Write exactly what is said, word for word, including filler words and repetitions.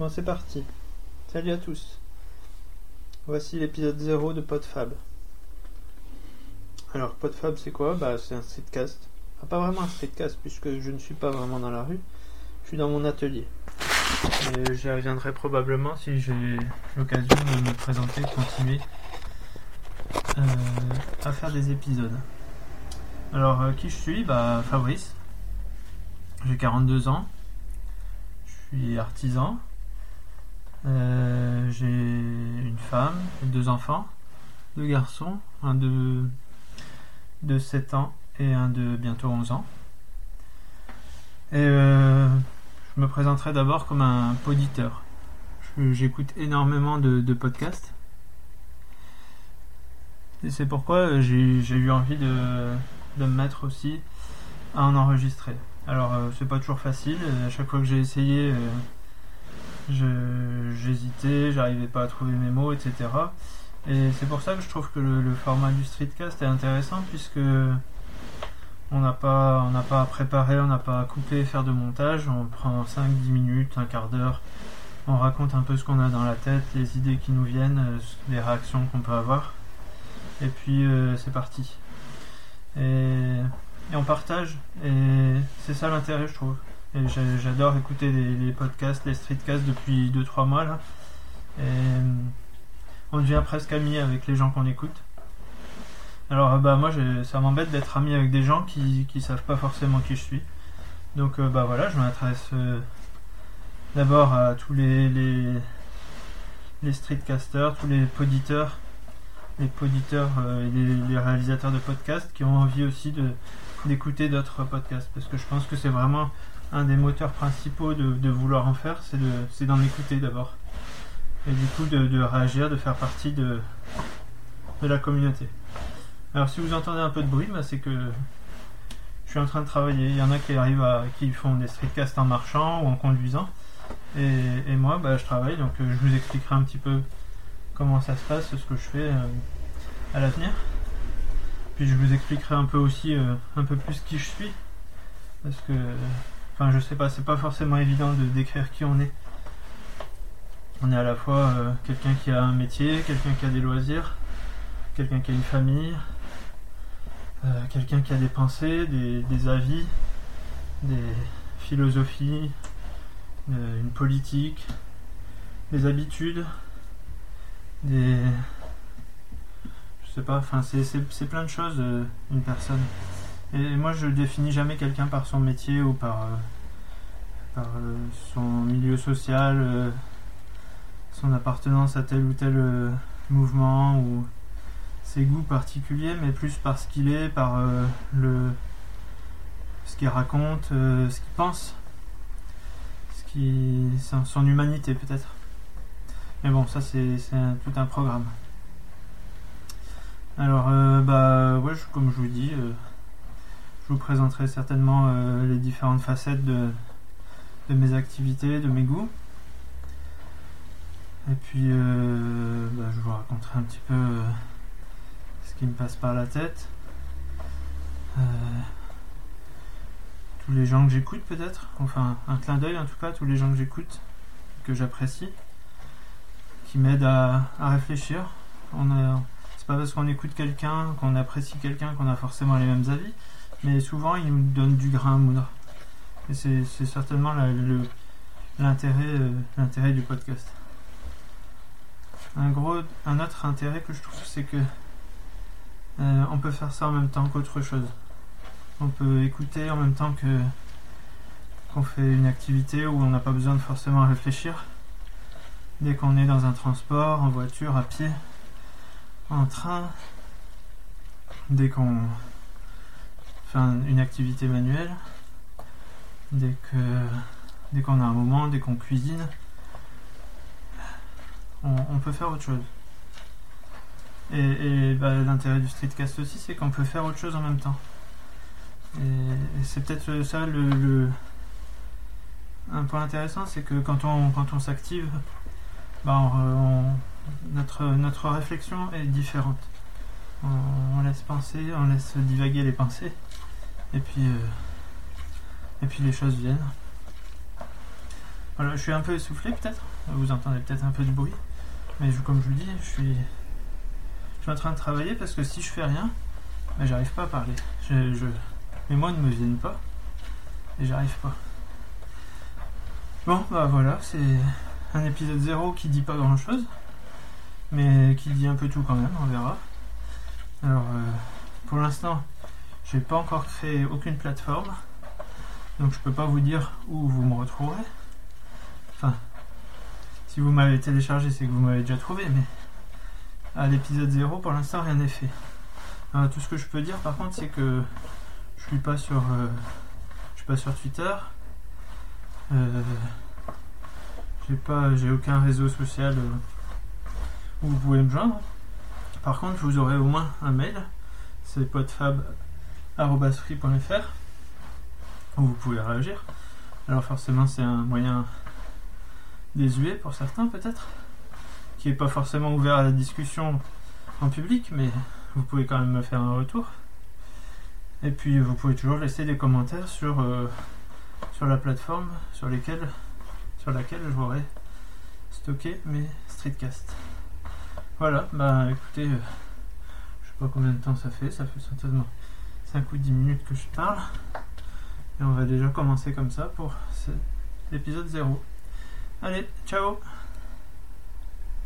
Bon, c'est parti. Salut à tous. Voici l'épisode zéro de Podfab. Alors, Podfab, c'est quoi? Bah, c'est un streetcast. Ah, pas vraiment un streetcast, puisque je ne suis pas vraiment dans la rue. Je suis dans mon atelier. Et j'y reviendrai probablement si j'ai l'occasion de me présenter et continuer euh, à faire des épisodes. Alors, euh, qui je suis? Bah, Fabrice. J'ai quarante-deux ans. Je suis artisan. Euh, j'ai une femme, deux enfants, deux garçons, un de, de sept ans et un de bientôt onze ans. Et euh, je me présenterai d'abord comme un poditeur. J'écoute énormément de, de podcasts. Et c'est pourquoi j'ai, j'ai eu envie de, de me mettre aussi à en enregistrer. Alors euh, c'est pas toujours facile, à chaque fois que j'ai essayé... Euh, Je, j'hésitais, j'arrivais pas à trouver mes mots, et cetera. Et c'est pour ça que je trouve que le, le format du streetcast est intéressant, puisque on n'a pas, on n'a pas à préparer, on n'a pas à couper et faire de montage. On prend cinq dix minutes, un quart d'heure, on raconte un peu ce qu'on a dans la tête, les idées qui nous viennent, les réactions qu'on peut avoir. Et puis euh, c'est parti. Et, et on partage, et c'est ça l'intérêt, je trouve. Et j'adore écouter les, les podcasts, les streetcasts depuis deux trois mois là. Et on devient presque amis avec les gens qu'on écoute. Alors bah moi je, ça m'embête d'être ami avec des gens qui qui savent pas forcément qui je suis. Donc bah voilà, je m'adresse euh, d'abord à tous les les, les streetcasters, tous les poditeurs, les poditeurs euh, et les, les réalisateurs de podcasts qui ont envie aussi de d'écouter d'autres podcasts, parce que je pense que c'est vraiment un des moteurs principaux de, de vouloir en faire, c'est, de, c'est d'en écouter d'abord. Et du coup de, de réagir, de faire partie de, de la communauté. Alors si vous entendez un peu de bruit, bah, c'est que je suis en train de travailler. Il y en a qui arrivent à, qui font des streetcasts en marchant ou en conduisant. Et, et moi bah, je travaille, donc je vous expliquerai un petit peu comment ça se passe, ce que je fais euh, à l'avenir. Puis je vous expliquerai un peu aussi, euh, un peu plus qui je suis. Parce que... Enfin, je sais pas, c'est pas forcément évident de décrire qui on est. On est à la fois euh, quelqu'un qui a un métier, quelqu'un qui a des loisirs, quelqu'un qui a une famille, euh, quelqu'un qui a des pensées, des, des avis, des philosophies, euh, une politique, des habitudes, des... Je sais pas, enfin, c'est, c'est, c'est plein de choses, euh, une personne. Et moi je définis jamais quelqu'un par son métier ou par, euh, par euh, son milieu social, euh, son appartenance à tel ou tel euh, mouvement ou ses goûts particuliers, mais plus par ce qu'il est, par euh, le ce qu'il raconte, euh, ce qu'il pense, ce qui, son humanité peut-être. Mais bon, ça c'est, c'est un, tout un programme. Alors euh, bah ouais, je, comme je vous dis. Euh, Je vous présenterai certainement euh, les différentes facettes de, de mes activités, de mes goûts. Et puis, euh, bah, je vous raconterai un petit peu euh, ce qui me passe par la tête. Euh, tous les gens que j'écoute peut-être. Enfin, un clin d'œil en tout cas, tous les gens que j'écoute, que j'apprécie, qui m'aident à, à réfléchir. On a, c'est pas parce qu'on écoute quelqu'un, qu'on apprécie quelqu'un, qu'on a forcément les mêmes avis. Mais souvent, ils nous donnent du grain à moudre. Et c'est, c'est certainement la, le, l'intérêt, euh, l'intérêt du podcast. Un, gros, un autre intérêt que je trouve, c'est que euh, on peut faire ça en même temps qu'autre chose. On peut écouter en même temps que, qu'on fait une activité où on n'a pas besoin de forcément réfléchir. Dès qu'on est dans un transport, en voiture, à pied, en train, dès qu'on... une activité manuelle, dès que dès qu'on a un moment, dès qu'on cuisine, on, on peut faire autre chose. Et, et bah, l'intérêt du streetcast aussi, c'est qu'on peut faire autre chose en même temps. Et, et c'est peut-être ça le, le un point intéressant, c'est que quand on quand on s'active, bah on, on, notre notre réflexion est différente. On, on laisse penser, on laisse divaguer les pensées. Et puis, euh, et puis les choses viennent. Voilà, je suis un peu essoufflé peut-être, vous entendez peut-être un peu de bruit, mais je, comme je vous dis, je suis, je suis en train de travailler parce que si je fais rien, ben, j'arrive pas à parler. Je, je, mes mots ne me viennent pas et j'arrive pas. Bon, bah voilà, c'est un épisode zéro qui dit pas grand chose, mais qui dit un peu tout quand même, on verra. Alors, euh, pour l'instant, j'ai pas encore créé aucune plateforme, donc je peux pas vous dire où vous me retrouverez. Enfin, si vous m'avez téléchargé, c'est que vous m'avez déjà trouvé, mais à l'épisode zéro, pour l'instant, rien n'est fait. Alors, tout ce que je peux dire, par contre, c'est que je suis pas sur, euh, je suis pas sur Twitter, euh, j'ai pas, j'ai aucun réseau social euh, où vous pouvez me joindre. Par contre, vous aurez au moins un mail, c'est podfab arobase free point fr, où vous pouvez réagir. Alors forcément, c'est un moyen désuet pour certains peut-être, qui n'est pas forcément ouvert à la discussion en public, mais vous pouvez quand même me faire un retour. Et puis vous pouvez toujours laisser des commentaires sur, euh, sur la plateforme sur, lesquelles, sur laquelle je voudrais stocker mes streetcasts. Voilà, bah écoutez, euh, je sais pas combien de temps ça fait, ça fait certainement cinq ou dix minutes que je parle. Et on va déjà commencer comme ça pour cet épisode zéro. Allez, ciao!